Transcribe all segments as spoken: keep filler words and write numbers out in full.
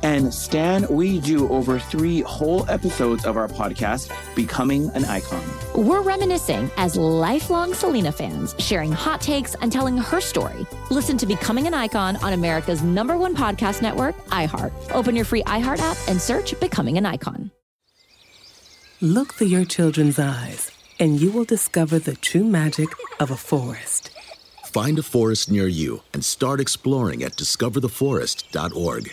And stan we do over three whole episodes of our podcast, Becoming an Icon. We're reminiscing as lifelong Selena fans, sharing hot takes and telling her story. Listen to Becoming an Icon on America's number one podcast network, iHeart. Open your free iHeart app and search Becoming an Icon. Look through your children's eyes, and you will discover the true magic of a forest. Find a forest near you and start exploring at discover the forest dot org.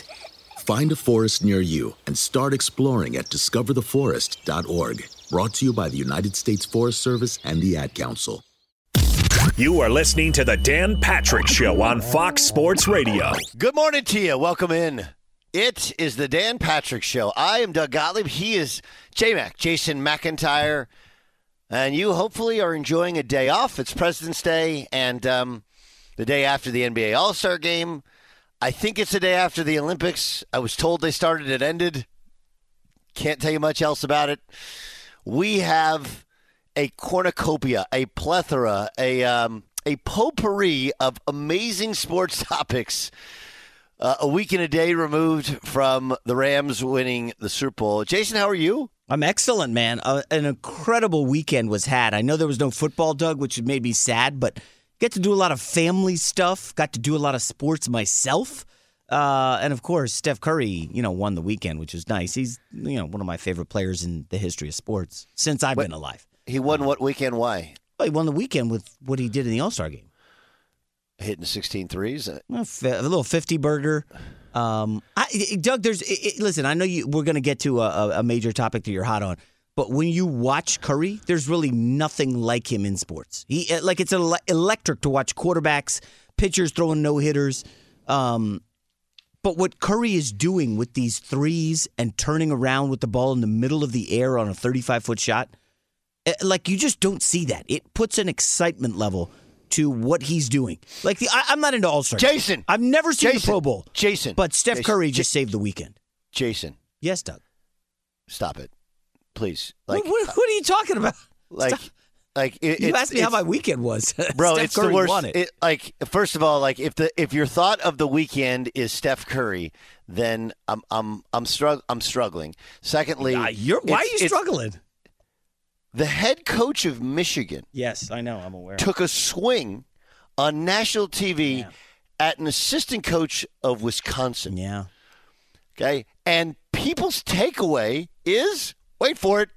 Find a forest near you and start exploring at discover the forest dot org. Brought to you by the United States Forest Service and the Ad Council. You are listening to the Dan Patrick Show on Fox Sports Radio. Good morning to you. Welcome in. It is the Dan Patrick Show. I am Doug Gottlieb. He is J-Mac, Jason McIntyre. And you hopefully are enjoying a day off. It's President's Day and um, the day after the N B A All-Star game. I think it's the day after the Olympics. I was told they started and ended. Can't tell you much else about it. We have a cornucopia, a plethora, a um, a potpourri of amazing sports topics. Uh, a week and a day removed from the Rams winning the Super Bowl. Jason, how are you? I'm excellent, man. Uh, an incredible weekend was had. I know there was no football, Doug, which made me sad, but get to do a lot of family stuff. Got to do a lot of sports myself. Uh, and, of course, Steph Curry, you know, won the weekend, which is nice. He's, you know, one of my favorite players in the history of sports since I've what, been alive. He won what weekend? Why? Well, he won the weekend with what he did in the All-Star game. Hitting sixteen threes. A little fifty-burger. Um, I, Doug, there's it, it, listen, I know you. we're going to get to a, a major topic that you're hot on, but when you watch Curry, there's really nothing like him in sports. He Like, it's ele- electric to watch quarterbacks, pitchers throwing no-hitters. Um, but what Curry is doing with these threes and turning around with the ball in the middle of the air on a thirty-five-foot shot, it, like, you just don't see that. It puts an excitement level to what he's doing. Like, the, I, I'm not into All-Star. Jason! I've never seen Jason, the Pro Bowl. Jason. But Steph Jason, Curry just J- saved the weekend. Jason. Yes, Doug. Stop it. Please. Like, what, what, what are you talking about? Like, Stop. like it, you it's, asked me it's, how my weekend was. Bro, Steph it's Curry the worst. Won it. It, like, first of all, like if the if your thought of the weekend is Steph Curry, then I'm I'm I'm strugg- I'm struggling. Secondly, uh, you're, why are you struggling? The head coach of Michigan. Yes, I know. I'm aware. Took a swing on national T V yeah. at an assistant coach of Wisconsin. Yeah. Okay, and people's takeaway is, wait for it,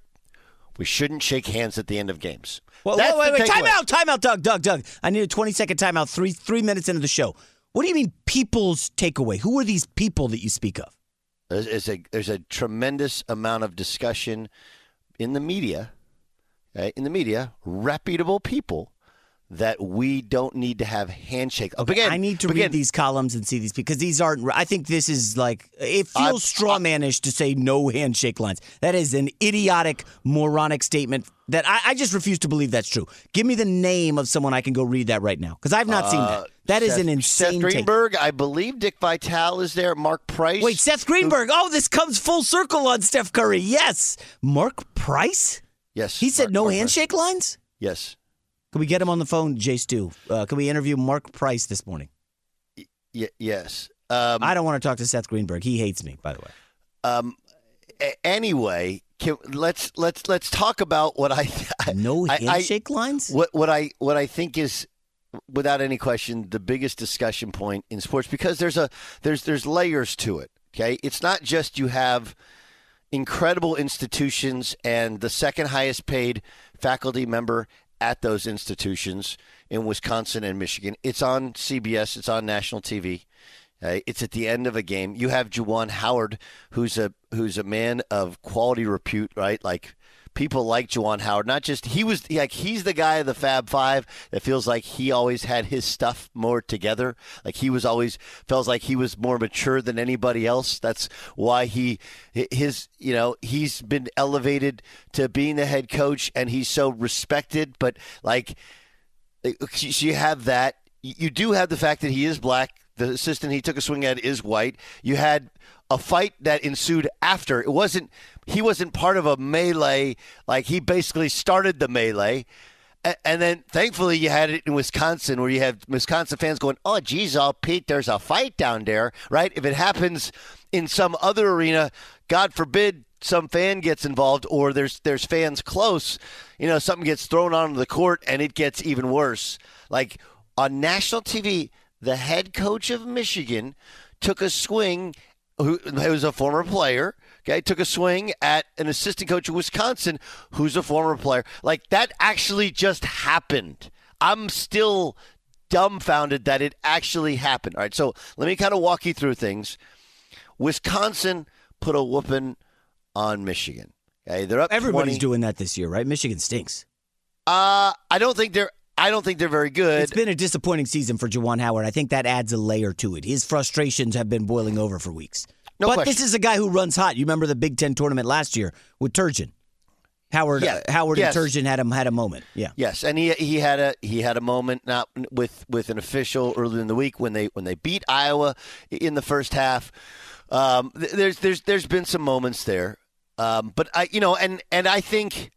we shouldn't shake hands at the end of games. Well, wait, wait, wait. Time out, time out, Doug, Doug, Doug. I need a twenty-second timeout, three three minutes into the show. What do you mean people's takeaway? Who are these people that you speak of? There's a, there's a tremendous amount of discussion in the media, uh, in the media, reputable people, that we don't need to have handshake. Okay, begin, I need to begin. read these columns and see these because these aren't. I think this is like it feels strawmannish to say no handshake lines. That is an idiotic, moronic statement that I, I just refuse to believe that's true. Give me the name of someone I can go read that right now because I've not uh, seen that. That Seth, is an insane. Seth Greenberg, take. I believe Dick Vitale is there. Mark Price. Wait, Seth Greenberg. Who, oh, this comes full circle on Steph Curry. Yes, Mark Price. Yes, he said Mark, no Mark handshake Price. lines. Yes. Can we get him on the phone, Jay Stu? Uh, can we interview Mark Price this morning? Y- yes. Um, I don't want to talk to Seth Greenberg. He hates me, by the way. Um, a- anyway, can, let's let's let's talk about what I th- no handshake I, I, lines. What what I what I think is, without any question, the biggest discussion point in sports because there's a there's there's layers to it. Okay, it's not just you have incredible institutions and the second highest paid faculty member at those institutions in Wisconsin and Michigan. It's on C B S. It's on national T V. Uh, it's at the end of a game. You have Juwan Howard, who's a who's a man of quality repute, right? Like people like Juwan Howard. Not just he was like he's the guy of the Fab Five that feels like he always had his stuff more together. Like he was always feels like he was more mature than anybody else. That's why he his you know he's been elevated to being the head coach and he's so respected. But like so you have that. You do have the fact that he is black. The assistant he took a swing at is white. You had a fight that ensued after. It wasn't he wasn't part of a melee. Like he basically started the melee. A- and then thankfully you had it in Wisconsin where you have Wisconsin fans going, oh, geez, oh, Pete, there's a fight down there, right? If it happens in some other arena, God forbid some fan gets involved or there's there's fans close, you know, something gets thrown onto the court and it gets even worse. Like on national T V, the head coach of Michigan took a swing, who was a former player, okay, took a swing at an assistant coach of Wisconsin who's a former player. Like, that actually just happened. I'm still dumbfounded that it actually happened. All right, so let me kind of walk you through things. Wisconsin put a whooping on Michigan. Okay, they're up Everybody's twenty doing that this year, right? Michigan stinks. Uh, I don't think they're... I don't think they're very good. It's been a disappointing season for Juwan Howard. I think that adds a layer to it. His frustrations have been boiling over for weeks. No but question. This is a guy who runs hot. You remember the Big Ten tournament last year with Turgeon. Howard, yeah. uh, Howard yes. and Turgeon had him had a moment. Yeah. Yes, and he he had a he had a moment not with, with an official earlier in the week when they when they beat Iowa in the first half. Um, there's there's there's been some moments there, um, but I you know and and I think.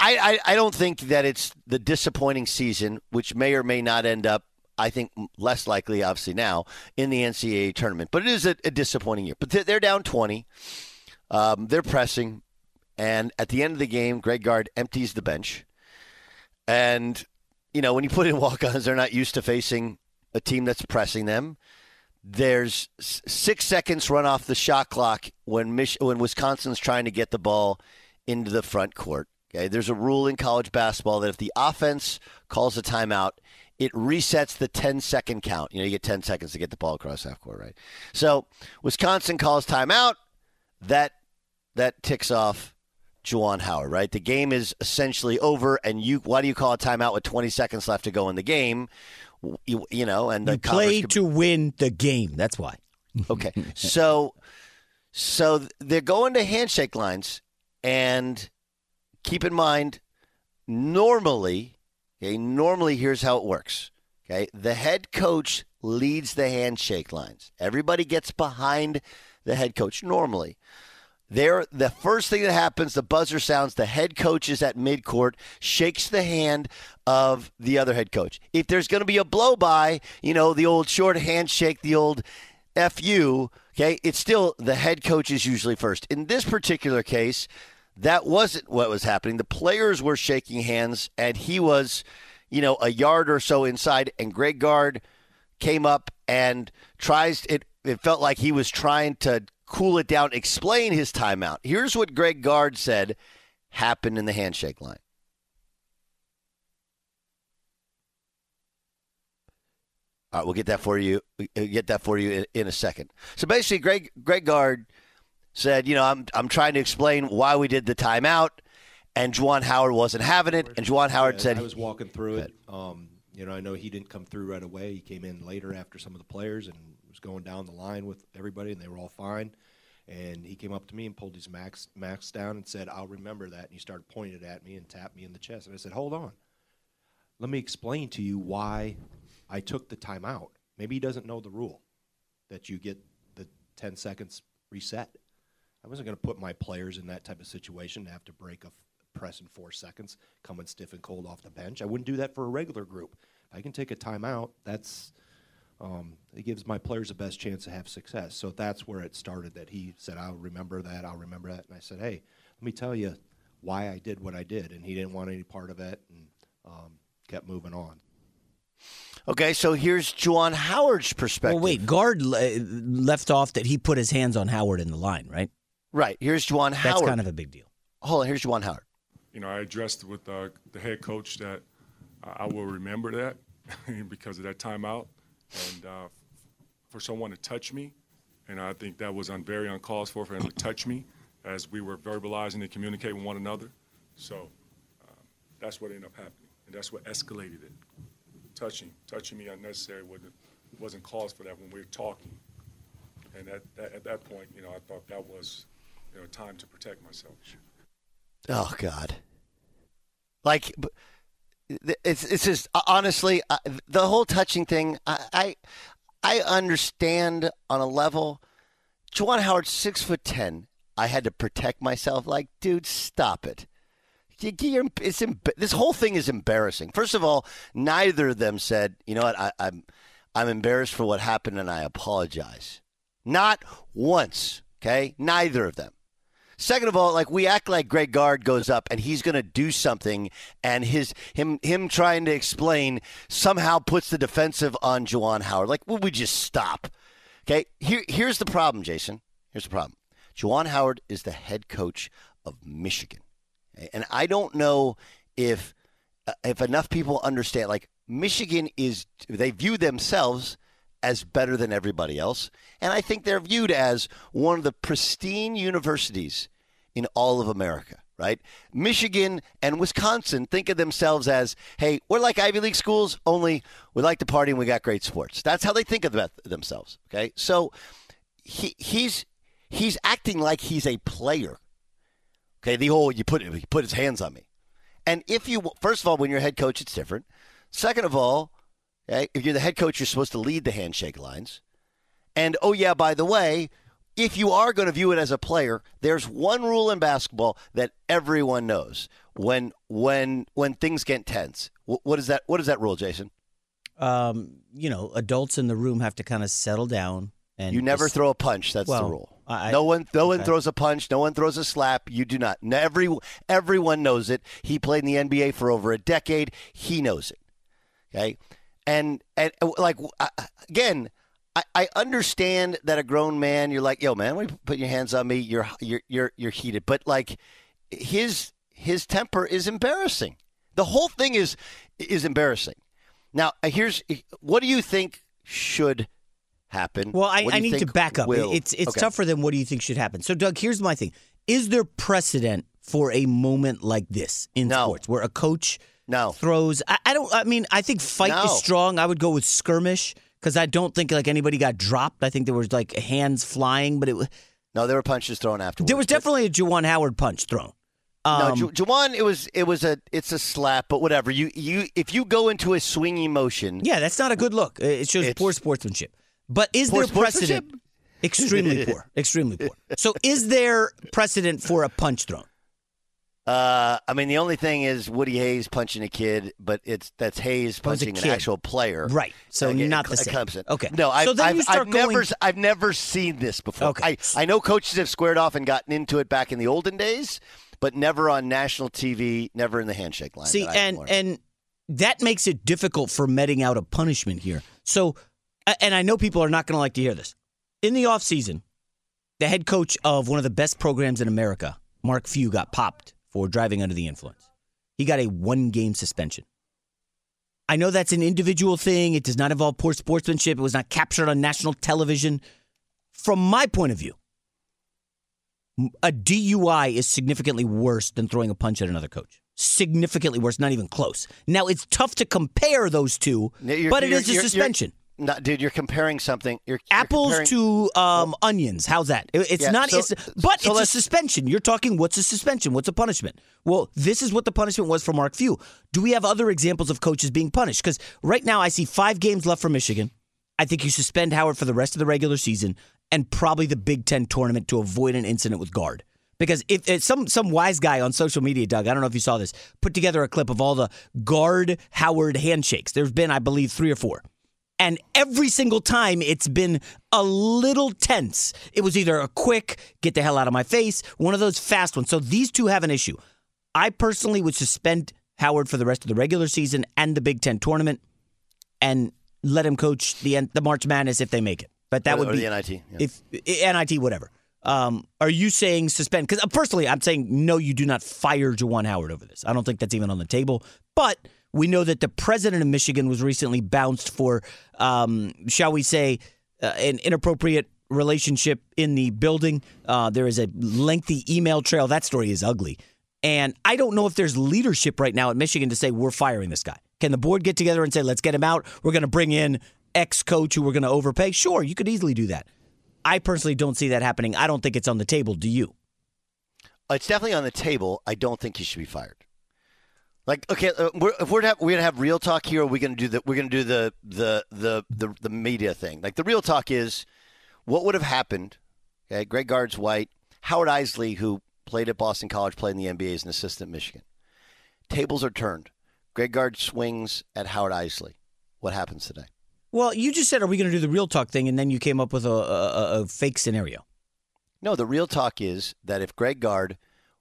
I, I, I don't think that it's the disappointing season, which may or may not end up, I think less likely, obviously now, in the N C A A tournament. But it is a, a disappointing year. But they're, they're down twenty. Um, they're pressing. And at the end of the game, Greg Gard empties the bench. And, you know, when you put in walk-ons, they're not used to facing a team that's pressing them. There's six seconds run off the shot clock when Mich- when Wisconsin's trying to get the ball into the front court. Okay, there's a rule in college basketball that if the offense calls a timeout, it resets the ten-second count. You know, you get ten seconds to get the ball across half court, right? So Wisconsin calls timeout. That that ticks off Juwan Howard, right? The game is essentially over, and you why do you call a timeout with twenty seconds left to go in the game? You, you know, and the you play to com- win the game. That's why. Okay, so so they're going to handshake lines, and keep in mind, normally Okay, normally here's how it works. Okay, the head coach leads the handshake lines. Everybody gets behind the head coach normally. There, the first thing that happens, the buzzer sounds, the head coach is at midcourt, shakes the hand of the other head coach. If there's going to be a blow-by, you know, the old short handshake, the old F U, okay, it's still the head coach is usually first. In this particular case, that wasn't what was happening. The players were shaking hands, and he was, you know, a yard or so inside, and Greg Gard came up and tries it. It felt like he was trying to cool it down, explain his timeout. Here's what Greg Gard said happened in the handshake line. All right, we'll get that for you. We'll get that for you in, in a second. So basically, Greg Greg Gard said, you know, I'm I'm trying to explain why we did the timeout, and Juwan Howard wasn't having it. And Juwan Howard yeah, said, I was walking through it. Um, you know, I know he didn't come through right away. He came in later after some of the players and was going down the line with everybody, and they were all fine. And he came up to me and pulled his max max down and said, I'll remember that. And he started pointing it at me and tapped me in the chest. And I said, hold on. Let me explain to you why I took the timeout. Maybe he doesn't know the rule that you get the ten seconds reset. I wasn't going to put my players in that type of situation to have to break a f- press in four seconds, coming stiff and cold off the bench. I wouldn't do that for a regular group. If I can take a timeout, that's um, it gives my players the best chance to have success. So that's where it started, that he said, I'll remember that, I'll remember that. And I said, hey, let me tell you why I did what I did. And he didn't want any part of it, and um, kept moving on. Okay, so here's Juwan Howard's perspective. Well, wait, Gard le- left off that he put his hands on Howard in the line, right? Right. Here's Juwan Howard. That's kind of a big deal. Hold on, here's Juwan Howard. You know, I addressed with uh, the head coach that uh, I will remember that because of that timeout, and uh, for someone to touch me, and I think that was un- very uncalled for for him to touch me as we were verbalizing and communicating with one another. So uh, that's what ended up happening, and that's what escalated it. Touching, touching me unnecessary wasn't wasn't cause for that when we were talking, and at, at, at that point, you know, I thought that was, you know, time to protect myself. Oh God, like it's it's just honestly uh, the whole touching thing. I, I I understand on a level. Juwan Howard, six foot ten. I had to protect myself. Like, dude, stop it. It's, this whole thing is embarrassing. First of all, neither of them said, you know what, I, I'm I'm embarrassed for what happened and I apologize. Not once, okay? Neither of them. Second of all, like, we act like Greg Gard goes up and he's going to do something, and his him him trying to explain somehow puts the defensive on Juwan Howard. Like, would we just stop? Okay, Here, here's the problem, Jason. Here's the problem. Juwan Howard is the head coach of Michigan. And I don't know if if enough people understand, like, Michigan is, they view themselves as better than everybody else. And I think they're viewed as one of the pristine universities in all of America, right? Michigan and Wisconsin think of themselves as, hey, we're like Ivy League schools, only we like to party and we got great sports. That's how they think of themselves, okay? So he, he's he's acting like he's a player. Okay, the whole, you put he put his hands on me. And if you, first of all, when you're a head coach, it's different. Second of all, okay, if you're the head coach, you're supposed to lead the handshake lines. And, oh, yeah, by the way, if you are going to view it as a player, there's one rule in basketball that everyone knows when when when things get tense. What is that, what is that rule, Jason? Um, you know, adults in the room have to kind of settle down. And you never throw a punch. That's well, the rule. I, no one, no okay. one throws a punch. No one throws a slap. You do not. Every, everyone knows it. He played in the N B A for over a decade. He knows it. Okay, and and like I, again, I, I understand that a grown man, you're like, yo, man, when you put your hands on me, you're you're you're you're heated. But like, his his temper is embarrassing. The whole thing is is embarrassing. Now, here's what do you think should happen? Well, I, I need to back up. Will? It's it's okay. tougher than what do you think should happen. So, Doug, here's my thing. Is there precedent for a moment like this in no. sports where a coach no. throws? I, I don't. I mean, I think fight no. is strong. I would go with skirmish because I don't think like anybody got dropped. I think there was like hands flying, but it was no. There were punches thrown afterwards. There was definitely a Juwan Howard punch thrown. Um, no, Ju- Juwan, it was it was a it's a slap, but whatever. You you if you go into a swingy motion, yeah, that's not a good look. It shows poor sportsmanship. But is there precedent? Extremely poor, extremely poor. So, is there precedent for a punch thrown? Uh, I mean, the only thing is Woody Hayes punching a kid, but it's that's Hayes punching an actual player, right? So like, not a, the same. A okay, no, I, so then I've, you start I've going... never, I've never seen this before. Okay. I, I know coaches have squared off and gotten into it back in the olden days, but never on national T V, never in the handshake line. See, and and that makes it difficult for meting out a punishment here. So, and I know people are not going to like to hear this. In the offseason, the head coach of one of the best programs in America, Mark Few, got popped for driving under the influence. He got a one-game suspension. I know that's an individual thing. It does not involve poor sportsmanship. It was not captured on national television. From my point of view, a D U I is significantly worse than throwing a punch at another coach. Significantly worse, not even close. Now, it's tough to compare those two, you're, but it is a suspension. Not, dude, you're comparing something. You're, Apples you're comparing, to um, well, onions. How's that? It, it's yeah, not. So, it's, but so it's a suspension. You're talking. What's a suspension? What's a punishment? Well, this is what the punishment was for Mark Few. Do we have other examples of coaches being punished? Because right now, I see five games left for Michigan. I think you suspend Howard for the rest of the regular season and probably the Big Ten tournament to avoid an incident with Gard. Because if, if some some wise guy on social media, Doug, I don't know if you saw this, put together a clip of all the Gard Howard handshakes. There's been, I believe, three or four. And every single time it's been a little tense. It was either a quick, get the hell out of my face, one of those fast ones. So these two have an issue. I personally would suspend Howard for the rest of the regular season and the Big Ten tournament and let him coach the the March Madness if they make it. But that or, would or be the N I T. Yeah. If N I T, whatever. Um, are you saying suspend? Because personally, I'm saying, no, you do not fire Juwan Howard over this. I don't think that's even on the table. But we know that the president of Michigan was recently bounced for, um, shall we say, uh, an inappropriate relationship in the building. Uh, there is a lengthy email trail. That story is ugly. And I don't know if there's leadership right now at Michigan to say, we're firing this guy. Can the board get together and say, let's get him out. We're going to bring in X coach who we're going to overpay. Sure, you could easily do that. I personally don't see that happening. I don't think it's on the table. Do you? It's definitely on the table. I don't think he should be fired. Like, okay, uh, we're, if we're gonna have, we're gonna have real talk here. Or we're gonna do the we're gonna do the, the the the the media thing. Like the real talk is, what would have happened? Okay, Greg Gard's white. Howard Isley, who played at Boston College, played in the N B A as an assistant at Michigan. Tables are turned. Greg Gard swings at Howard Isley. What happens today? Well, you just said, are we gonna do the real talk thing, and then you came up with a, a, a fake scenario. No, the real talk is that if Greg Gard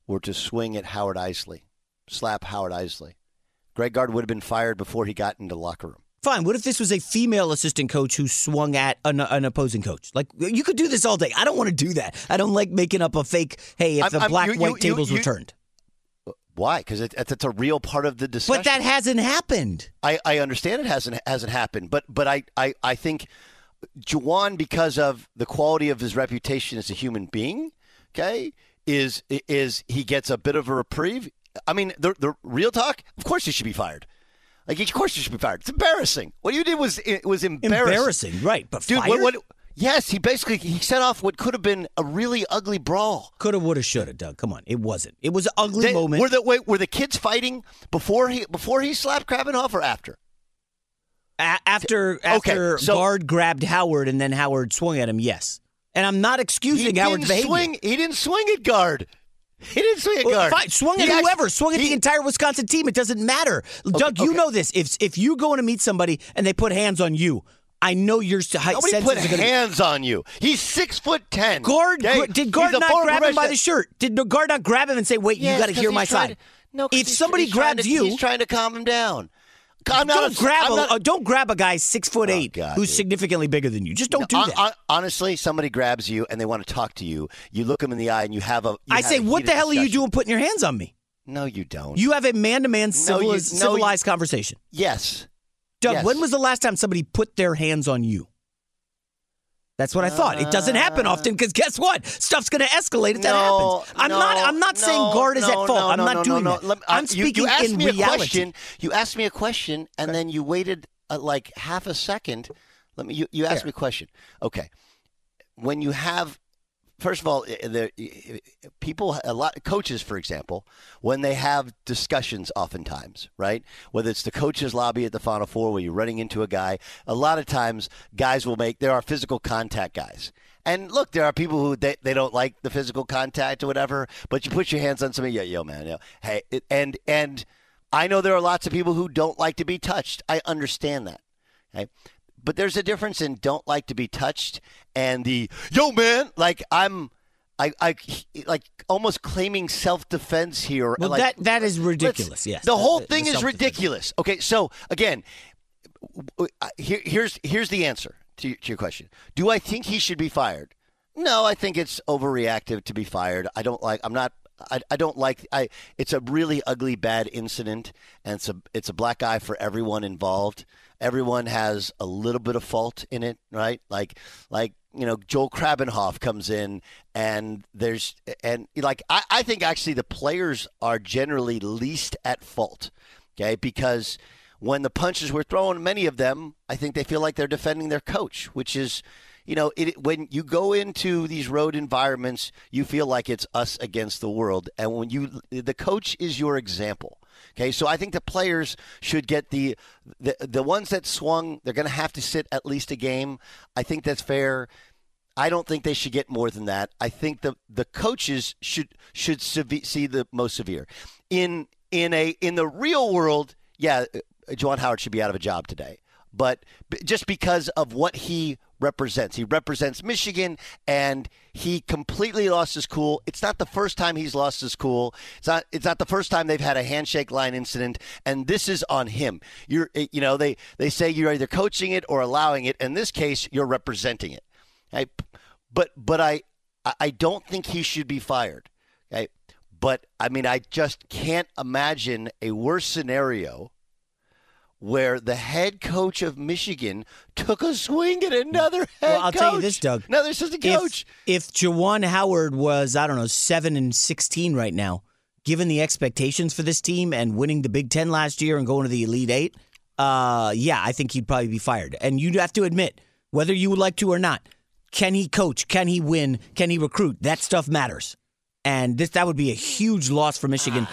were to swing at Howard Isley. Slap Howard Isley. Greg Gard would have been fired before he got into the locker room. Fine. What if this was a female assistant coach who swung at an, an opposing coach? Like, you could do this all day. I don't want to do that. I don't like making up a fake, hey, if I'm, the black-white tables you, were turned. Why? Because it, it's a real part of the discussion. But that hasn't happened. I, I understand it hasn't hasn't happened. But but I, I, I think Juwan, because of the quality of his reputation as a human being, okay, is is he gets a bit of a reprieve. I mean, the the real talk, of course you should be fired. Like, of course you should be fired. It's embarrassing. What you did was it was embarrassing. Embarrassing, right. But dude, fired? What, what, yes, he basically he set off what could have been a really ugly brawl. Could have, would have, should have, Doug. Come on. It wasn't. It was an ugly they, moment. Were the, wait, were the kids fighting before he before he slapped Krabbenhoff or after? A- after after okay, so, Gard grabbed Howard and then Howard swung at him, yes. And I'm not excusing Howard's behavior. Swing, he didn't swing at Gard. He didn't swing at Gard. Fine. Swung at he whoever. Actually, swung at he, the entire Wisconsin team. It doesn't matter. Okay, Doug, you okay. know this. If if you go in to meet somebody and they put hands on you, I know your Nobody senses put are gonna... hands on you. He's six foot ten. Gard, okay? Did Gard He's not grab him by the shirt? Did Gard not grab him and say, wait, yes, you got to hear my side? To, no, if somebody grabs to, you. He's trying to calm him down. I'm not, don't, grab I'm not, a, uh, don't grab a guy six foot oh eight God, who's dude. significantly bigger than you. Just don't no, do that. On, on, honestly, somebody grabs you and they want to talk to you. You look them in the eye and you have a. You I have say, a what the hell discussion. Are you doing putting your hands on me? No, you don't. You have a man-to-man civil, no, you, civilized no, you, conversation. Yes. Doug, yes. When was the last time somebody put their hands on you? That's what I thought. It doesn't happen often because guess what? Stuff's going to escalate if that no, happens. I'm no, not I'm not no, saying Gard is no, at fault. No, I'm no, not no, doing no, no. that. Let me, I'm you, speaking you asked in me reality. A question, you asked me a question, and okay. then you waited uh, like half a second. Let me. You, you asked Fair. me a question. Okay. When you have first of all, the people, a lot coaches, for example, when they have discussions oftentimes, right, whether it's the coaches lobby at the Final Four where you're running into a guy, a lot of times guys will make, there are physical contact guys. And look, there are people who they, they don't like the physical contact or whatever, but you put your hands on somebody, yo, yo, man, yo, hey, it, and and I know there are lots of people who don't like to be touched. I understand that, okay? But there's a difference in don't like to be touched and the yo, man, like I'm, I, I like almost claiming self-defense here. Well, like, that that is ridiculous. Yes, the whole the, thing the is ridiculous. Okay, so again, here, here's here's the answer. To your question, do I think he should be fired? No, I think it's overreactive to be fired. I don't like. I'm not. I, I don't like. I. It's a really ugly, bad incident, and it's a it's a black eye for everyone involved. Everyone has a little bit of fault in it, right? Like, like you know, Joel Krabbenhoff comes in, and there's and like I, I think actually the players are generally least at fault, okay? Because when the punches were thrown, many of them, I think they feel like they're defending their coach, which is, you know, it, when you go into these road environments, you feel like it's us against the world. And when you, the coach is your example. Okay, so I think the players should get the the, the ones that swung, they're going to have to sit at least a game. I think that's fair. I don't think they should get more than that. I think the, the coaches should should see the most severe. In in a in the real world, yeah, Juwan Howard should be out of a job today, but just because of what he represents. He represents Michigan, and he completely lost his cool. It's not the first time he's lost his cool. It's not It's not the first time they've had a handshake line incident, and this is on him. You're, you know, they, they say you're either coaching it or allowing it. In this case, you're representing it. I, but but I, I don't think he should be fired. Okay? But, I mean, I just can't imagine a worse scenario where the head coach of Michigan took a swing at another head coach. Well, I'll coach. tell you this, Doug. Another assistant coach. If, if Juwan Howard was, I don't know, seven and sixteen right now, given the expectations for this team and winning the Big Ten last year and going to the Elite Eight, uh, yeah, I think he'd probably be fired. And you'd have to admit, whether you would like to or not, can he coach? Can he win? Can he recruit? That stuff matters. And this that would be a huge loss for Michigan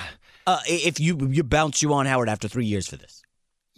uh, if you, you bounce Juwan Howard after three years for this.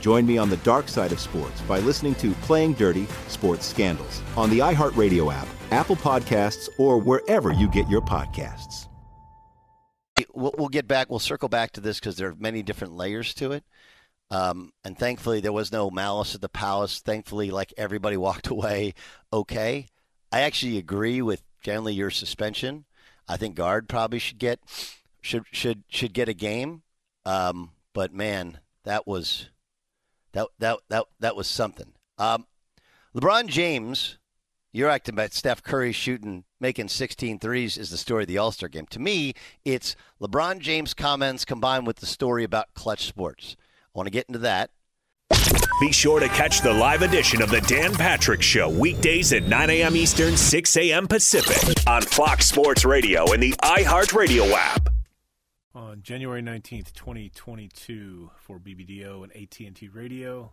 Join me on the dark side of sports by listening to Playing Dirty Sports Scandals on the iHeartRadio app, Apple Podcasts, or wherever you get your podcasts. We'll, we'll get back. We'll circle back to this because there are many different layers to it. Um, and thankfully, there was no malice at the palace. Thankfully, like, everybody walked away okay. I actually agree with generally your suspension. I think Gard probably should get should should should get a game. Um, but man, that was that that that that was something. Um, LeBron James, you're acting about Steph Curry shooting, making sixteen threes is the story of the All-Star game. To me, it's LeBron James' comments combined with the story about Clutch Sports. I want to get into that. Be sure to catch the live edition of the Dan Patrick Show weekdays at nine a.m. Eastern, six a.m. Pacific on Fox Sports Radio and the iHeartRadio app. On January nineteenth, twenty twenty-two, for B B D O and A T and T Radio,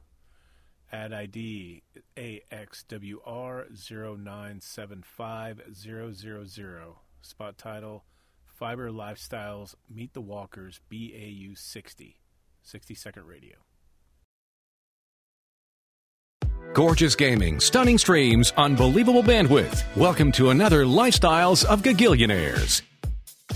ad I D A X W R zero nine seven five zero zero zero. Spot title, Fiber Lifestyles Meet the Walkers, B A U sixty. sixty-second radio. Gorgeous gaming, stunning streams, unbelievable bandwidth. Welcome to another Lifestyles of Gagillionaires.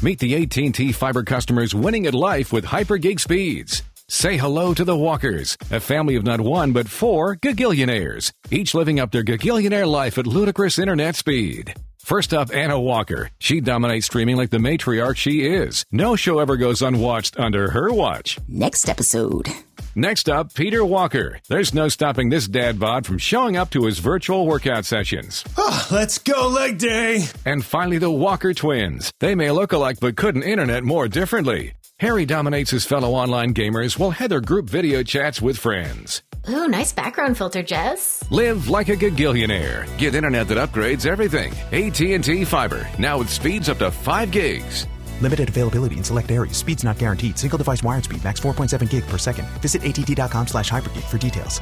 Meet the A T and T Fiber customers winning at life with hyper-gig speeds. Say hello to the Walkers, a family of not one but four Gagillionaires, each living up their Gagillionaire life at ludicrous internet speed. First up, Anna Walker. She dominates streaming like the matriarch she is. No show ever goes unwatched under her watch. Next episode. Next up, Peter Walker. There's no stopping this dad bod from showing up to his virtual workout sessions. Oh, let's go leg day. And finally, the Walker twins. They may look alike but couldn't internet more differently. Harry dominates his fellow online gamers while Heather group video chats with friends. Ooh, nice background filter, Jess. Live like a Gagillionaire. Get internet that upgrades everything. A T and T Fiber, now with speeds up to five gigs. Limited availability in select areas. Speeds not guaranteed. Single device wired speed, max four point seven gig per second. Visit att.com slash hypergig for details.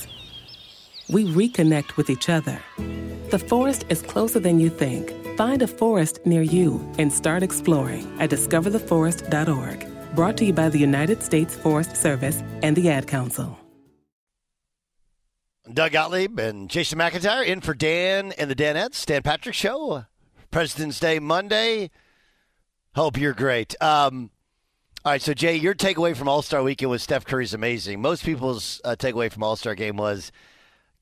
we reconnect with each other. The forest is closer than you think. Find a forest near you and start exploring at discover the forest dot org. Brought to you by the United States Forest Service and the Ad Council. Doug Gottlieb and Jason McIntyre in for Dan and the Danettes. Dan Patrick Show, President's Day Monday. Hope you're great. Um, All right, so, Jay, your takeaway from All-Star Weekend was Steph Curry's amazing. Most people's uh, takeaway from All-Star Game was,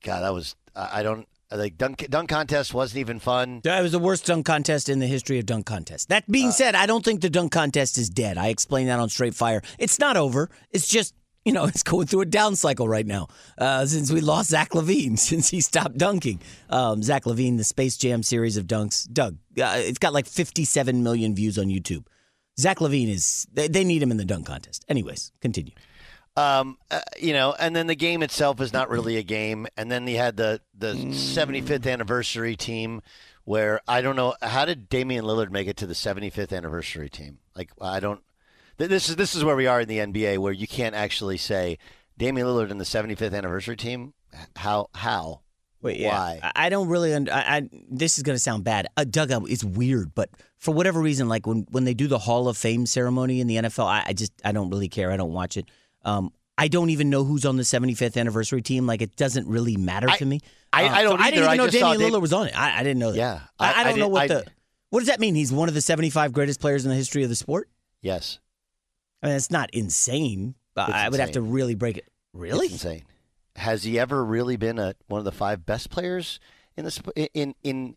God, that was, I, I don't, like, dunk, dunk contest wasn't even fun. That was the worst dunk contest in the history of dunk contests. That being uh, said, I don't think the dunk contest is dead. I explained that on Straight Fire. It's not over. It's just, you know, it's going through a down cycle right now uh, since we lost Zach LaVine, since he stopped dunking. Um, Zach LaVine, the Space Jam series of dunks. Doug, uh, it's got like fifty-seven million views on YouTube. Zach LaVine is, they, they need him in the dunk contest. Anyways, continue. Um, uh, you know, and then the game itself is not really a game. And then they had the, the seventy-fifth anniversary team where I don't know, how did Damian Lillard make it to the seventy-fifth anniversary team? Like, I don't, this is, this is where we are in the N B A, where you can't actually say Damian Lillard and the seventy-fifth anniversary team? How? How? Wait, yeah. Why? I don't really. Under, I, I this is going to sound bad. A dugout is weird, but for whatever reason, like when, when they do the Hall of Fame ceremony in the N F L, I, I just I don't really care. I don't watch it. Um, I don't even know who's on the seventy-fifth anniversary team. Like, it doesn't really matter to I, me. I, uh, I don't. So either. I didn't even I know Damian Lillard Dave... was on it. I, I didn't know that. Yeah, I, I, I don't I know what I, the. What does that mean? He's one of the seventy-five greatest players in the history of the sport. Yes. I mean, it's not insane. But I would insane. have to really break it. Really? It's insane. Has he ever really been a, one of the five best players in the in in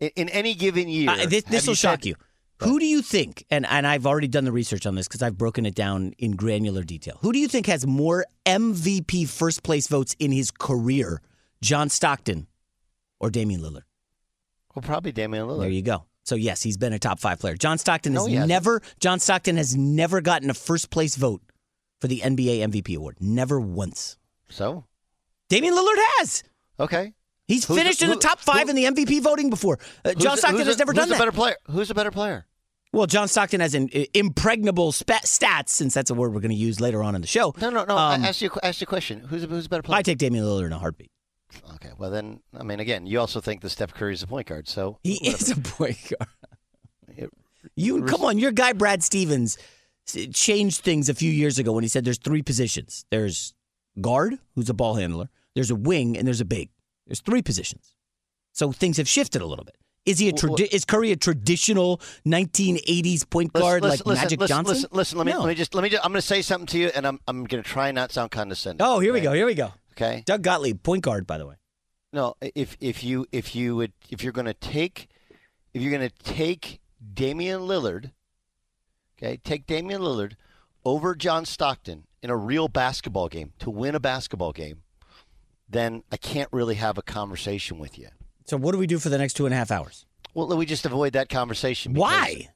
in any given year? Uh, this this will shock said, you. But, who do you think, and, and I've already done the research on this because I've broken it down in granular detail. Who do you think has more M V P first place votes in his career, John Stockton or Damian Lillard? Well, probably Damian Lillard. There you go. So, yes, he's been a top five player. John Stockton no, has never John Stockton has never gotten a first place vote for the N B A M V P award. Never once. So? Damian Lillard has. Okay. He's who's finished the, who, in the top five who, in the M V P voting before. Uh, John Stockton a, has never done that. Who's a better player? Who's a better player? Well, John Stockton has an impregnable spat, stats, since that's a word we're going to use later on in the show. No, no, no. Um, I asked you, asked you a question. Who's a, who's a better player? I take Damian Lillard in a heartbeat. Okay. Well, then, I mean, again, you also think that Steph Curry is a point guard, so. He whatever. is a point guard. It, you res- Come on. Your guy, Brad Stevens, changed things a few years ago when he said there's three positions. There's guard, who's a ball handler. There's a wing, and there's a big. There's three positions. So things have shifted a little bit. Is he a tradi- well, is Curry a traditional nineteen eighties point guard listen, like listen, Magic listen, Johnson? Listen, listen, let me no. let me just let me just, I'm going to say something to you, and I'm I'm going to try not sound condescending. Oh, here okay? we go. Here we go. Okay. Doug Gottlieb, point guard, by the way. No, if if you if you would if you're going to take if you're going to take Damian Lillard, okay, take Damian Lillard over John Stockton in a real basketball game to win a basketball game, then I can't really have a conversation with you. So what do we do for the next two and a half hours? Well, we just avoid that conversation. Why?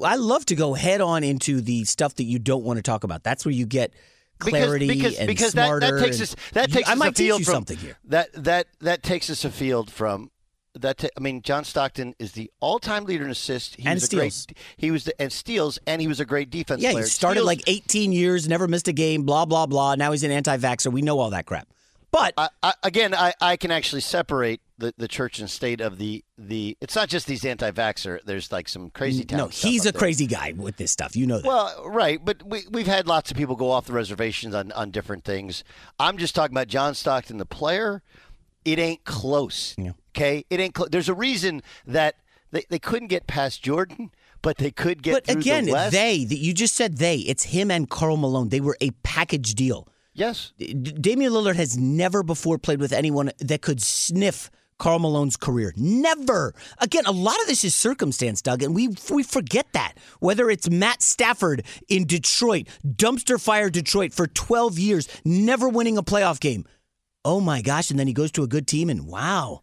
I love to go head on into the stuff that you don't want to talk about. That's where you get clarity because, because, and because smarter. Because that, that takes us. That takes you, us I might teach you from, something here. That that that takes us afield from that. T- I mean, John Stockton is the all-time leader in assists. He and was steals. A great, he was the, and steals, and he was a great defense yeah, player. Yeah, he started steals. like eighteen years, never missed a game, blah, blah, blah. Now he's an anti-vaxxer. We know all that crap. But I, I, again, I, I can actually separate the, the church and state of the, the – it's not just these anti-vaxxer. There's like some crazy town No, he's a there. crazy guy with this stuff. You know that. Well, right. But we, we've had lots of people go off the reservations on, on different things. I'm just talking about John Stockton, the player. It ain't close. Yeah. Okay? It ain't close. There's a reason that they, they couldn't get past Jordan, but they could get but through again, the West. But again, they – you just said they. It's him and Karl Malone. They were a package deal. Yes. D- Damian Lillard has never before played with anyone that could sniff Karl Malone's career. Never. Again, a lot of this is circumstance, Doug, and we we forget that. Whether it's Matt Stafford in Detroit, dumpster fire Detroit for twelve years, never winning a playoff game. Oh, my gosh. And then he goes to a good team, and wow.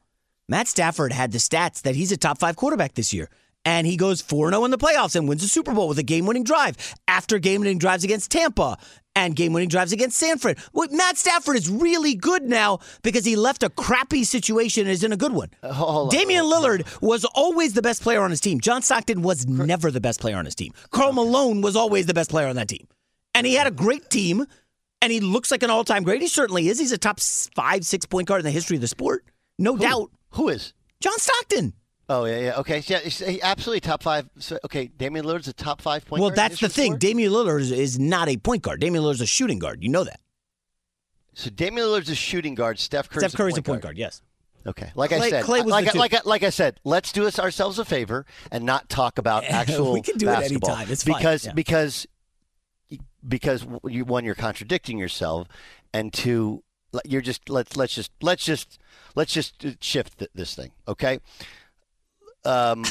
Matt Stafford had the stats that he's a top five quarterback this year. And he goes four and oh in the playoffs and wins the Super Bowl with a game-winning drive after game-winning drives against Tampa and game-winning drives against Sanford. Well, Matt Stafford is really good now because he left a crappy situation and is in a good one. Uh, hold Damian on, hold Lillard on. was always the best player on his team. John Stockton was Cor- never the best player on his team. Karl Malone was always the best player on that team. And he had a great team, and he looks like an all-time great. He certainly is. He's a top five, six point guard in the history of the sport. No Who? doubt. Who is? John Stockton. Oh, yeah, yeah, okay. Yeah, absolutely top five. So, okay, Damian Lillard's a top five point well, guard. Well, that's the thing. Sport? Damian Lillard is, is not a point guard. Damian Lillard's a shooting guard. You know that. So Damian Lillard's a shooting guard. Steph Curry's, Steph Curry's a, point a point guard. guard. Yes. Okay. Like Clay, I said, Clay was like, the I, like, I, like I said, let's do us ourselves a favor and not talk about actual we can do basketball. It anytime. It's fine. Because, yeah. because, because you, one, you're contradicting yourself, and two, you're just let's let's just let's just let's just shift th- this thing. Okay. Um,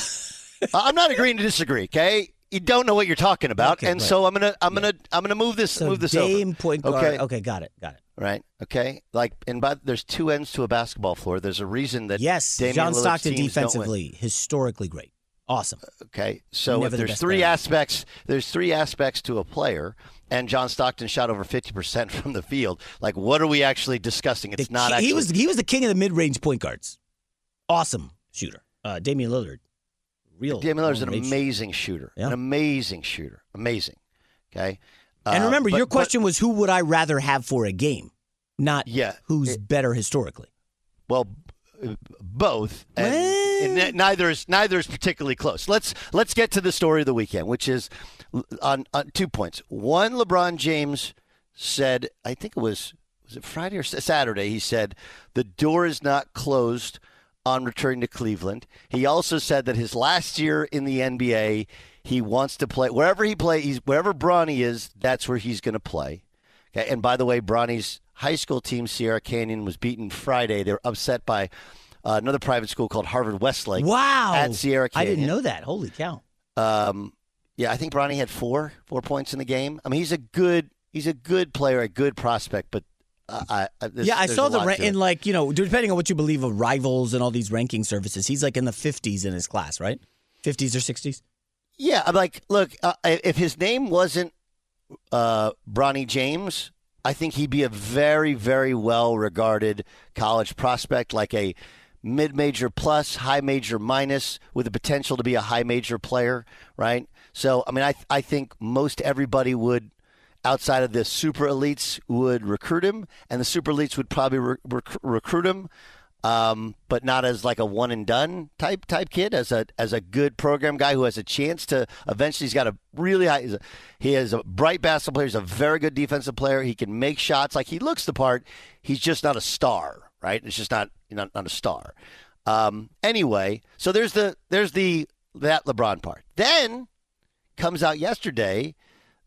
I'm not agreeing to disagree. Okay, you don't know what you're talking about, okay, and right. so I'm gonna, I'm yeah. gonna, I'm gonna move this, so move this Dame over. Point guard. Okay, okay, got it, got it. Right. Okay. Like, and by there's two ends to a basketball floor. There's a reason that yes, Damian John Lillard's Stockton defensively, historically great, awesome. Okay, so Never if there's the three player. aspects, there's three aspects to a player, and John Stockton shot over fifty percent from the field. Like, what are we actually discussing? It's the not. Ki- actually... He was he was the king of the mid-range point guards. Awesome shooter. Uh, Damian Lillard, real. Damian Lillard's an amazing shooter. shooter. Yeah. An amazing shooter. Amazing. Okay. And remember, uh, but, your question but, was, who would I rather have for a game, not yeah, who's it, better historically? Well, both, and, and that, neither is neither is particularly close. Let's let's get to the story of the weekend, which is on, on two points. One, LeBron James said, I think it was was it Friday or Saturday? He said the door is not closed on returning to Cleveland. He also said that his last year in the N B A, he wants to play wherever he plays. Wherever Bronny is, that's where he's going to play. Okay. And by the way, Bronny's high school team, Sierra Canyon, was beaten Friday. They were upset by uh, another private school called Harvard Westlake. Wow. At Sierra Canyon. I didn't know that. Holy cow. Um, yeah, I think Bronny had four four points in the game. I mean, he's a good he's a good player, a good prospect, but. Uh, I, yeah, I saw the ra- in like, you know, depending on what you believe of Rivals and all these ranking services, he's like in the fifties in his class, right? fifties or sixties? Yeah, I'm like, look, uh, if his name wasn't uh, Bronny James, I think he'd be a very, very well-regarded college prospect, like a mid-major plus, high-major minus, with the potential to be a high-major player, right? So, I mean, I I think most everybody would, outside of the super elites, would recruit him, and the super elites would probably re- rec- recruit him, um, but not as like a one and done type type kid, as a as a good program guy who has a chance to eventually. He's got a really high. He's a, he is a bright basketball player. He's a very good defensive player. He can make shots. Like, he looks the part. He's just not a star, right? It's just not not, not a star. Um, anyway, so there's the there's the that LeBron part. Then comes out yesterday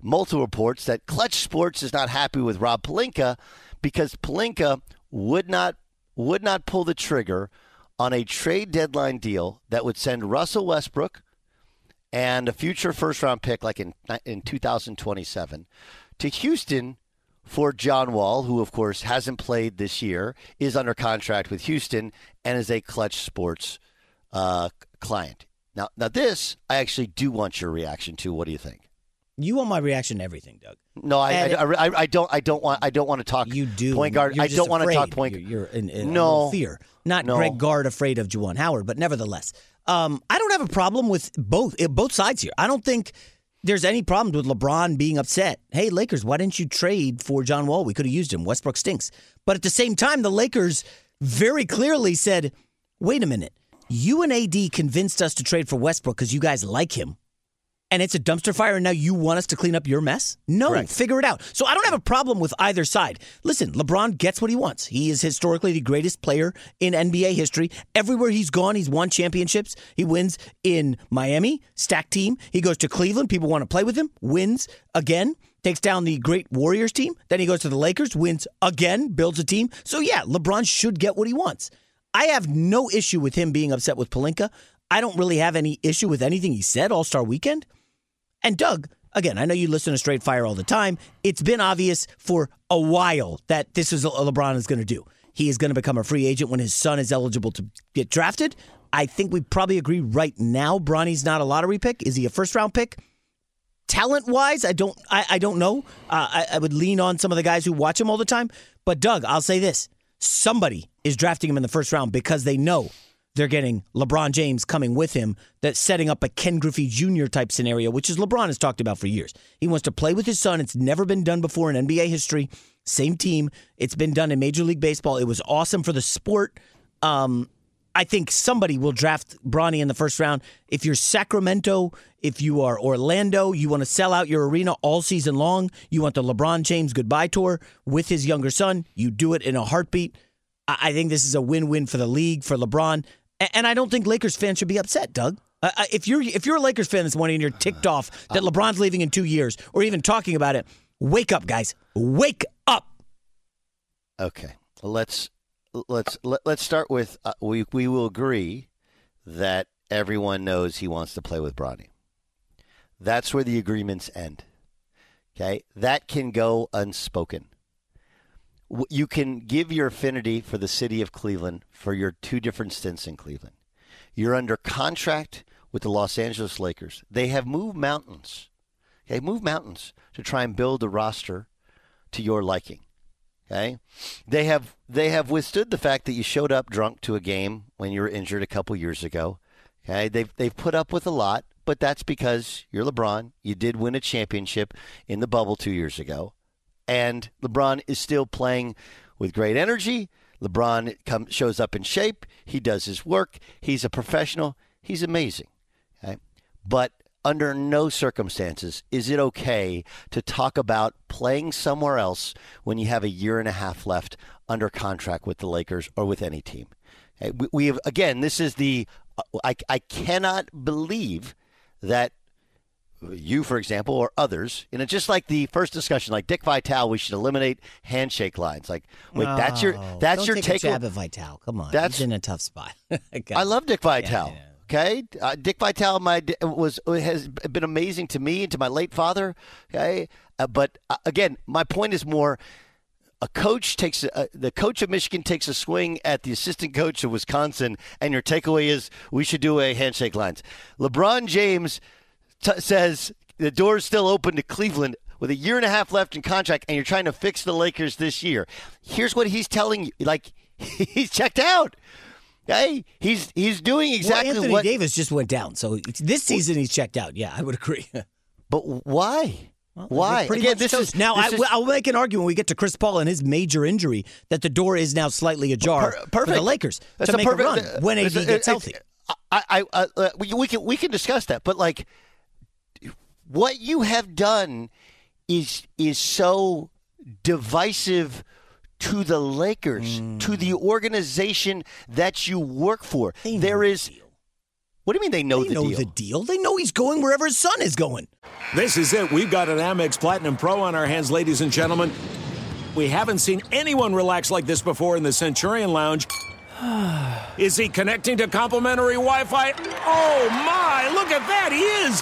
multiple reports that Clutch Sports is not happy with Rob Pelinka because Pelinka would not would not pull the trigger on a trade deadline deal that would send Russell Westbrook and a future first-round pick like in in two thousand twenty-seven to Houston for John Wall, who, of course, hasn't played this year, is under contract with Houston, and is a Clutch Sports uh, client. Now, now, this I actually do want your reaction to. What do you think? You want my reaction to everything, Doug. No, I, I, I, I don't. I don't want. I don't want to talk. You do point guard. You're I don't afraid. want to talk point guard. You're, you're in, in no fear. Not no. Greg Gard afraid of Juwan Howard, but nevertheless, um, I don't have a problem with both both sides here. I don't think there's any problem with LeBron being upset. Hey, Lakers, why didn't you trade for John Wall? We could have used him. Westbrook stinks. But at the same time, the Lakers very clearly said, "Wait a minute, you and A D convinced us to trade for Westbrook because you guys like him." And it's a dumpster fire, and now you want us to clean up your mess? No, Correct. Figure it out. So I don't have a problem with either side. Listen, LeBron gets what he wants. He is historically the greatest player in N B A history. Everywhere he's gone, he's won championships. He wins in Miami, stacked team. He goes to Cleveland. People want to play with him. Wins again. Takes down the great Warriors team. Then he goes to the Lakers, wins again, builds a team. So, yeah, LeBron should get what he wants. I have no issue with him being upset with Pelinka. I don't really have any issue with anything he said All-Star Weekend. And Doug, again, I know you listen to Straight Fire all the time. It's been obvious for a while that this is what LeBron is going to do. He is going to become a free agent when his son is eligible to get drafted. I think we probably agree right now Bronny's not a lottery pick. Is he a first-round pick? Talent-wise, I don't I, I don't know. Uh, I, I would lean on some of the guys who watch him all the time. But, Doug, I'll say this. Somebody is drafting him in the first round because they know they're getting LeBron James coming with him, that's setting up a Ken Griffey Junior type scenario, which is LeBron has talked about for years. He wants to play with his son. It's never been done before in N B A history. Same team. It's been done in Major League Baseball. It was awesome for the sport. Um, I think somebody will draft Bronny in the first round. If you're Sacramento, if you are Orlando, you want to sell out your arena all season long. You want the LeBron James goodbye tour with his younger son. You do it in a heartbeat. I, I think this is a win-win for the league, for LeBron. And I don't think Lakers fans should be upset, Doug. Uh, if you're if you're a Lakers fan this morning and you're ticked off that LeBron's leaving in two years or even talking about it, wake up, guys. Wake up. Okay. Let's let's let's start with uh, we we will agree that everyone knows he wants to play with Bronny. That's where the agreements end. Okay? That can go unspoken. You can give your affinity for the city of Cleveland for your two different stints in Cleveland. You're under contract with the Los Angeles Lakers. They have moved mountains. They moved mountains to try and build a roster to your liking. Okay, they have they have withstood the fact that you showed up drunk to a game when you were injured a couple years ago. Okay, they've they've put up with a lot. but that's because you're LeBron. You did win a championship in the bubble two years ago, and LeBron is still playing with great energy. LeBron comes, shows up in shape. He does his work. He's a professional. He's amazing. Okay? But under no circumstances is it okay to talk about playing somewhere else when you have a year and a half left under contract with the Lakers or with any team. Okay? We, we have, again, this is the I, I cannot believe that you, for example, or others, and it's just like the first discussion, like Dick Vitale, we should eliminate handshake lines. Like, wait, oh, that's your that's don't your take. Take a jab at Vitale. Come on, that's, he's in a tough spot. I love Dick Vitale. Yeah, yeah. Okay, uh, Dick Vitale, my was has been amazing to me and to my late father. Okay, uh, but uh, again, my point is more. A coach takes a, the coach of Michigan takes a swing at the assistant coach of Wisconsin, and your takeaway is we should do a handshake lines. LeBron James t- says the door's still open to Cleveland with a year and a half left in contract, and you're trying to fix the Lakers this year. Here's what he's telling you: like he's checked out. Hey, he's he's doing exactly well, Anthony what Anthony Davis just went down. So this season he's checked out. Yeah, I would agree. But why? Well, why? Again, this is, now, this I, is, I'll make an argument when we get to Chris Paul and his major injury that the door is now slightly ajar per, perfect. for the Lakers That's to a make perfect, a run uh, when A D gets it, healthy. I, I, uh, we, we can we can discuss that, but like, what you have done is is so divisive to the Lakers, mm. to the organization that you work for. They there is. What do you mean they know, they the, know deal? the deal? They know he's going wherever his son is going. This is it. We've got an Amex Platinum Pro on our hands, ladies and gentlemen. We haven't seen anyone relax like this before in the Centurion Lounge. Is he connecting to complimentary Wi-Fi? Oh, my. Look at that. He is.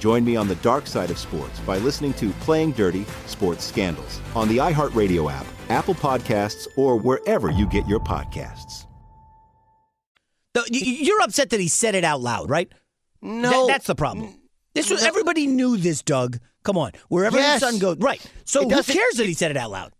Join me on the dark side of sports by listening to Playing Dirty: Sports Scandals on the iHeartRadio app, Apple Podcasts, or wherever you get your podcasts. You're upset that he said it out loud, right? No. Th- that's the problem. This was, everybody knew this, Doug. Come on. Wherever yes. the sun goes. Right. So who cares that he said it out loud?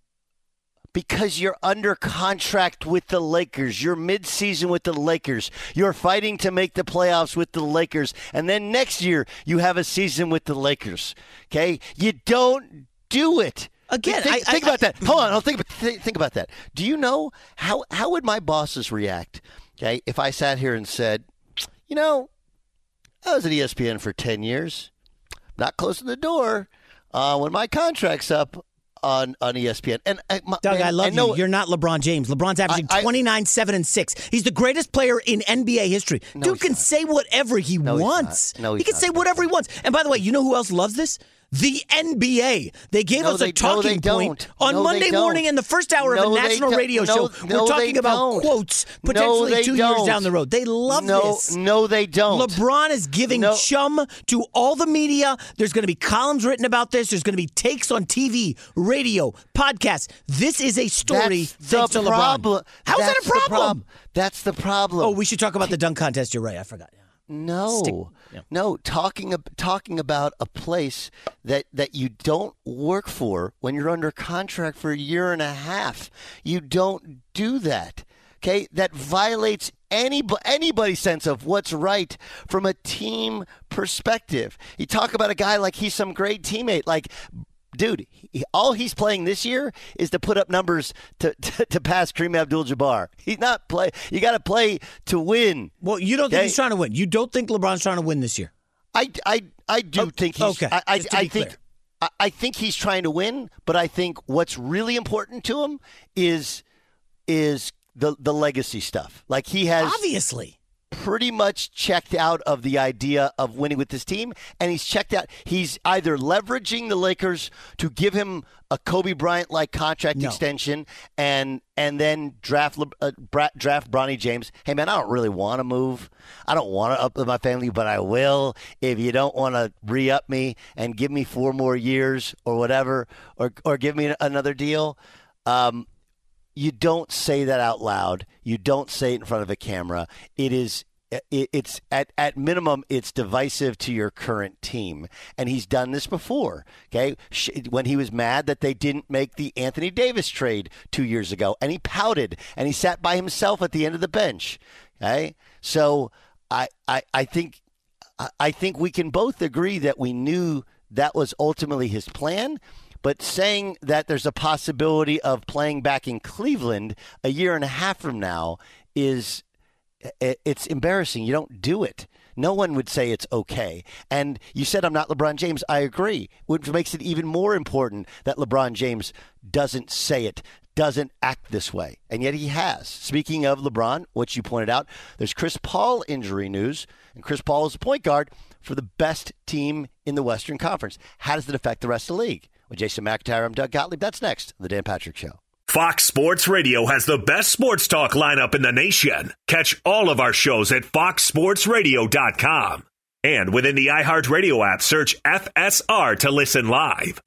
Because you're under contract with the Lakers. You're midseason with the Lakers. You're fighting to make the playoffs with the Lakers. And then next year, you have a season with the Lakers. Okay? You don't do it. Again, think, I, think I, about I, that. I, Hold on. I'll think, think, think about that. Do you know how, how would my bosses react, okay, if I sat here and said, you know, I was at E S P N for ten years. not closing the door uh, when my contract's up on, on E S P N. And I, my, Doug, man, I love I know, you. You're not LeBron James. LeBron's averaging I, I, twenty-nine, seven, and six. He's the greatest player in N B A history. No, Dude can not. say whatever he no, wants. No, he can not. say whatever he wants. And by the way, you know who else loves this? The N B A. They gave no, us a they, talking no, point on no, Monday morning in the first hour no, of a national radio no, show. No, we're talking about don't. quotes potentially no, two don't. years down the road. They love no, this. No, they don't. LeBron is giving no. chum to all the media. There's going to be columns written about this. There's going to be takes on T V, radio, podcasts. This is a story That's thanks to problem. LeBron. How's that a problem? problem? That's the problem. Oh, we should talk about the dunk contest. You're right. I forgot. No, Stick, yeah. no. Talking talking about a place that, that you don't work for when you're under contract for a year and a half. You don't do that. Okay, that violates any anybody's sense of what's right from a team perspective. You talk about a guy like he's some great teammate, like. Dude, he, all he's playing this year is to put up numbers to to, to pass Kareem Abdul-Jabbar. He's not play. You got to play to win. Well, you don't okay? think he's trying to win. You don't think LeBron's trying to win this year. I, I, I do okay. think he's. Okay. I, I, I think I, I think he's trying to win, but I think what's really important to him is is the the legacy stuff. Like he has obviously. pretty much checked out of the idea of winning with this team, and he's checked out. He's either leveraging the Lakers to give him a Kobe Bryant-like contract no. extension, and and then draft uh, draft Bronny James. Hey man, I don't really want to move. I don't want to up with my family, but I will if you don't want to re-up me and give me four more years or whatever, or or give me another deal. Um, You don't say that out loud. You don't say it in front of a camera. It is, it, it's at, at minimum, it's divisive to your current team. And he's done this before, okay? When he was mad that they didn't make the Anthony Davis trade two years ago, and he pouted, and he sat by himself at the end of the bench, okay? So I, I, I think, I think we can both agree that we knew that was ultimately his plan. But saying that there's a possibility of playing back in Cleveland a year and a half from now is it's embarrassing. You don't do it. No one would say it's okay. And you said, I'm not LeBron James. I agree, which makes it even more important that LeBron James doesn't say it, doesn't act this way. And yet he has. Speaking of LeBron, which you pointed out, there's Chris Paul injury news. And Chris Paul is the point guard for the best team in the Western Conference. How does it affect the rest of the league? With Jason McIntyre, I'm Doug Gottlieb. That's next, The Dan Patrick Show. Fox Sports Radio has the best sports talk lineup in the nation. Catch all of our shows at fox sports radio dot com. And within the iHeartRadio app, search F S R to listen live.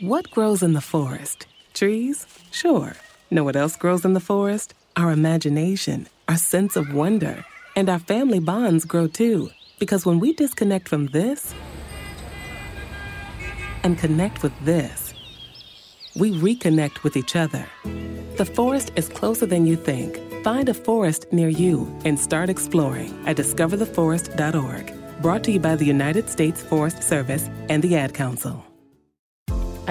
What grows in the forest? Trees? Sure. Know what else grows in the forest? Our imagination, our sense of wonder, and our family bonds grow too. Because when we disconnect from this and connect with this, we reconnect with each other. The forest is closer than you think. Find a forest near you and start exploring at discover the forest dot org. Brought to you by the United States Forest Service and the Ad Council.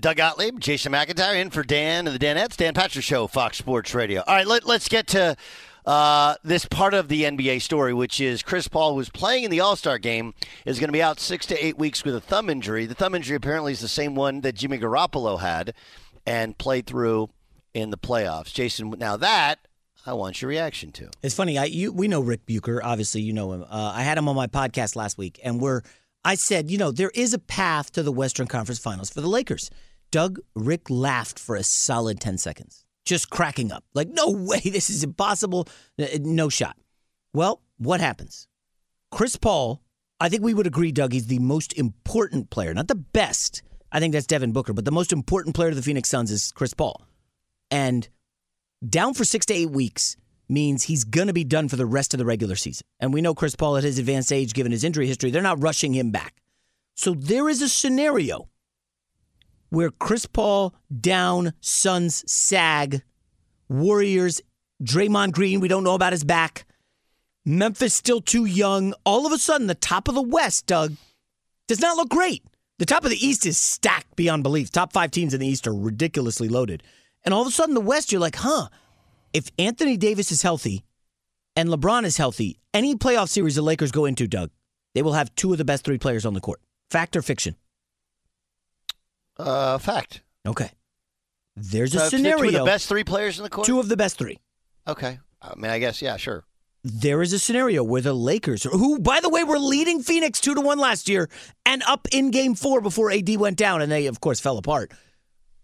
Doug Gottlieb, Jason McIntyre, in for Dan and the Danettes. Dan Patrick Show, Fox Sports Radio. All right, let, let's get to uh, this part of the N B A story, which is Chris Paul, who's playing in the All-Star game, is going to be out six to eight weeks with a thumb injury. The thumb injury apparently is the same one that Jimmy Garoppolo had and played through in the playoffs. Jason, now that I want your reaction to. It's funny. I you we know Rick Bucher. Obviously, you know him. Uh, I had him on my podcast last week, and we're I said, you know, there is a path to the Western Conference Finals for the Lakers. Doug, Rick laughed for a solid ten seconds, just cracking up. Like, no way, this is impossible. No shot. Well, what happens? Chris Paul, I think we would agree, Doug, he's the most important player. Not the best. I think that's Devin Booker. But the most important player to the Phoenix Suns is Chris Paul. And down for six to eight weeks means he's going to be done for the rest of the regular season. And we know Chris Paul at his advanced age, given his injury history, they're not rushing him back. So there is a scenario where Chris Paul down, Suns sag, Warriors, Draymond Green, we don't know about his back, Memphis still too young. All of a sudden, the top of the West, Doug, does not look great. The top of the East is stacked beyond belief. Top five teams in the East are ridiculously loaded. And all of a sudden, the West, you're like, huh, if Anthony Davis is healthy and LeBron is healthy, any playoff series the Lakers go into, Doug, they will have two of the best three players on the court. Fact or fiction? Uh, fact. Okay. There's so a scenario. Two of the best three players in the court? Two of the best three. Okay. I mean, I guess, yeah, sure. There is a scenario where the Lakers, who, by the way, were leading Phoenix two to one last year and up in game four before A D went down, and they, of course, fell apart,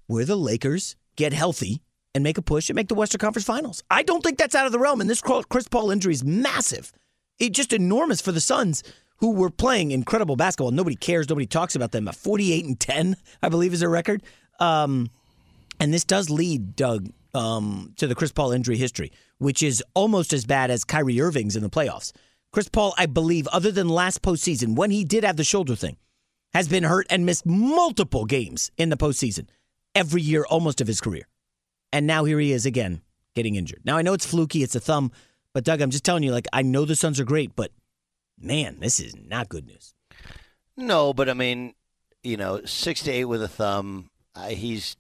where the Lakers get healthy and make a push and make the Western Conference Finals. I don't think that's out of the realm, and this Chris Paul injury is massive. It's just enormous for the Suns, who were playing incredible basketball. Nobody cares. Nobody talks about them. forty-eight and ten, I believe, is their record. Um, and this does lead, Doug, um, to the Chris Paul injury history, which is almost as bad as Kyrie Irving's in the playoffs. Chris Paul, I believe, other than last postseason, when he did have the shoulder thing, has been hurt and missed multiple games in the postseason every year almost of his career. And now here he is again getting injured. Now, I know it's fluky. It's a thumb. But, Doug, I'm just telling you, like, I know the Suns are great, but, man, this is not good news. No, but, I mean, you know, six to eight with a thumb, I, he's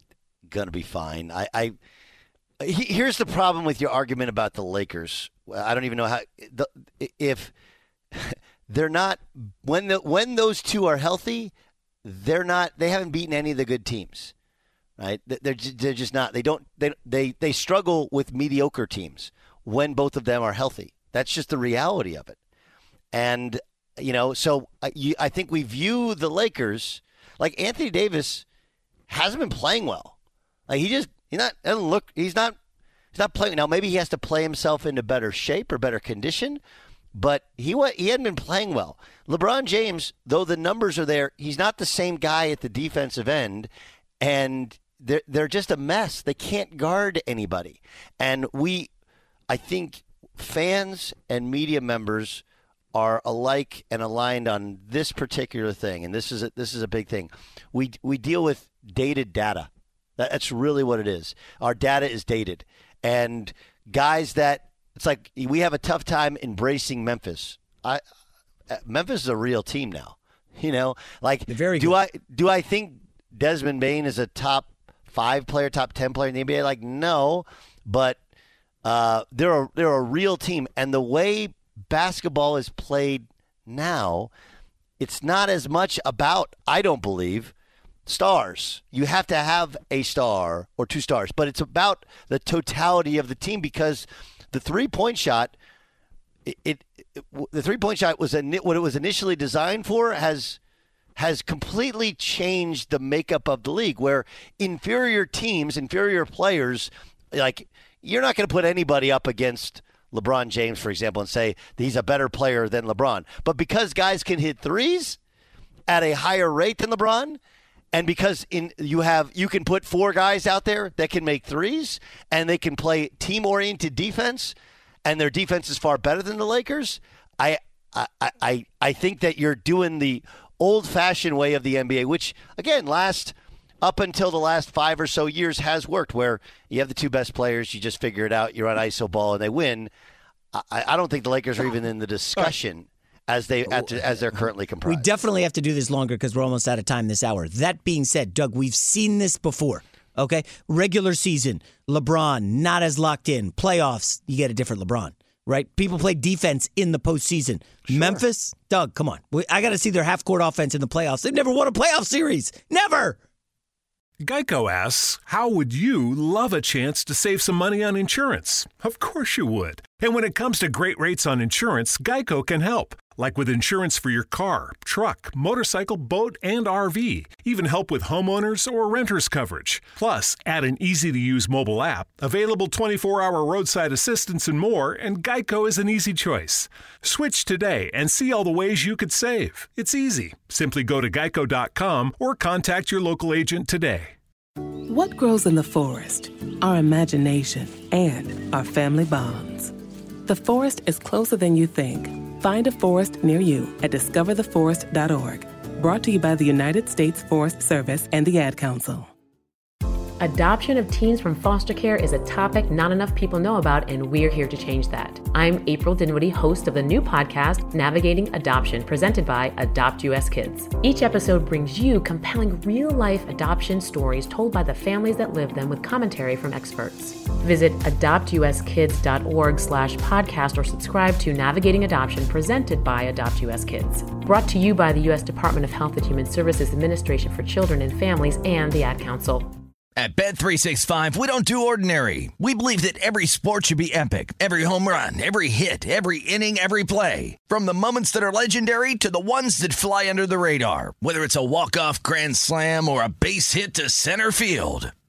going to be fine. I, I he, Here's the problem with your argument about the Lakers. I don't even know how the, – if they're not – when the, when those two are healthy, they're not – they haven't beaten any of the good teams. Right? They're they're just not. They don't. They they they struggle with mediocre teams when both of them are healthy. That's just the reality of it. And you know, so I, you, I think we view the Lakers like Anthony Davis hasn't been playing well. Like he just he's not doesn't look. He's not he's not playing now. Maybe he has to play himself into better shape or better condition. But he he hadn't been playing well. LeBron James, though the numbers are there, he's not the same guy at the defensive end, and They're, they're just a mess. They can't guard anybody. And we, I think fans and media members are alike and aligned on this particular thing. And this is a, this is a big thing. We we deal with dated data. That's really what it is. Our data is dated. And guys that, it's like we have a tough time embracing Memphis. I Memphis is a real team now. You know, like Very do good. I do I think Desmond Bain is a top five player, top ten player in the N B A? Like, no, but uh, they're a, they're a real team. And the way basketball is played now, it's not as much about, I don't believe, stars. You have to have a star or two stars, but it's about the totality of the team, because the three-point shot, it, it, it the three-point shot was in, what it was initially designed for has has completely changed the makeup of the league, where inferior teams, inferior players, like you're not going to put anybody up against LeBron James, for example, and say he's a better player than LeBron. But because guys can hit threes at a higher rate than LeBron, and because in you have you can put four guys out there that can make threes and they can play team-oriented defense, and their defense is far better than the Lakers, I I I, I think that you're doing the old-fashioned way of the N B A, which, again, last up until the last five or so years has worked, where you have the two best players, you just figure it out, you're on iso ball, and they win. I, I don't think the Lakers are even in the discussion as, they, as they're currently comprised. We definitely have to do this longer because we're almost out of time this hour. That being said, Doug, we've seen this before, okay? Regular season, LeBron not as locked in. Playoffs, you get a different LeBron. Right? People play defense in the postseason. Sure. Memphis, Doug, come on. I got to see their half-court offense in the playoffs. They've never won a playoff series. Never! Geico asks, how would you love a chance to save some money on insurance? Of course you would. And when it comes to great rates on insurance, Geico can help. Like with insurance for your car, truck, motorcycle, boat, and R V. Even help with homeowners or renters coverage. Plus, add an easy-to-use mobile app, available twenty-four hour roadside assistance and more, and Geico is an easy choice. Switch today and see all the ways you could save. It's easy. Simply go to geico dot com or contact your local agent today. What grows in the forest? Our imagination and our family bonds. The forest is closer than you think. Find a forest near you at discover the forest dot org. Brought to you by the United States Forest Service and the Ad Council. Adoption of teens from foster care is a topic not enough people know about, and we're here to change that. I'm April Dinwiddie, host of the new podcast, Navigating Adoption, presented by Adopt U S Kids. Each episode brings you compelling real-life adoption stories told by the families that live them with commentary from experts. Visit adopt u s kids dot org slash podcast or subscribe to Navigating Adoption, presented by Adopt U S Kids. Brought to you by the U S Department of Health and Human Services Administration for Children and Families and the Ad Council. At Bet three sixty-five, we don't do ordinary. We believe that every sport should be epic. Every home run, every hit, every inning, every play. From the moments that are legendary to the ones that fly under the radar. Whether it's a walk-off grand slam or a base hit to center field.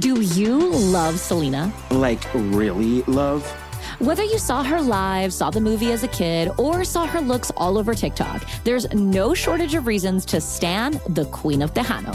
Do you love Selena? Like, really love? Whether you saw her live, saw the movie as a kid, or saw her looks all over TikTok, there's no shortage of reasons to stan the Queen of Tejano.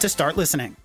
to start listening.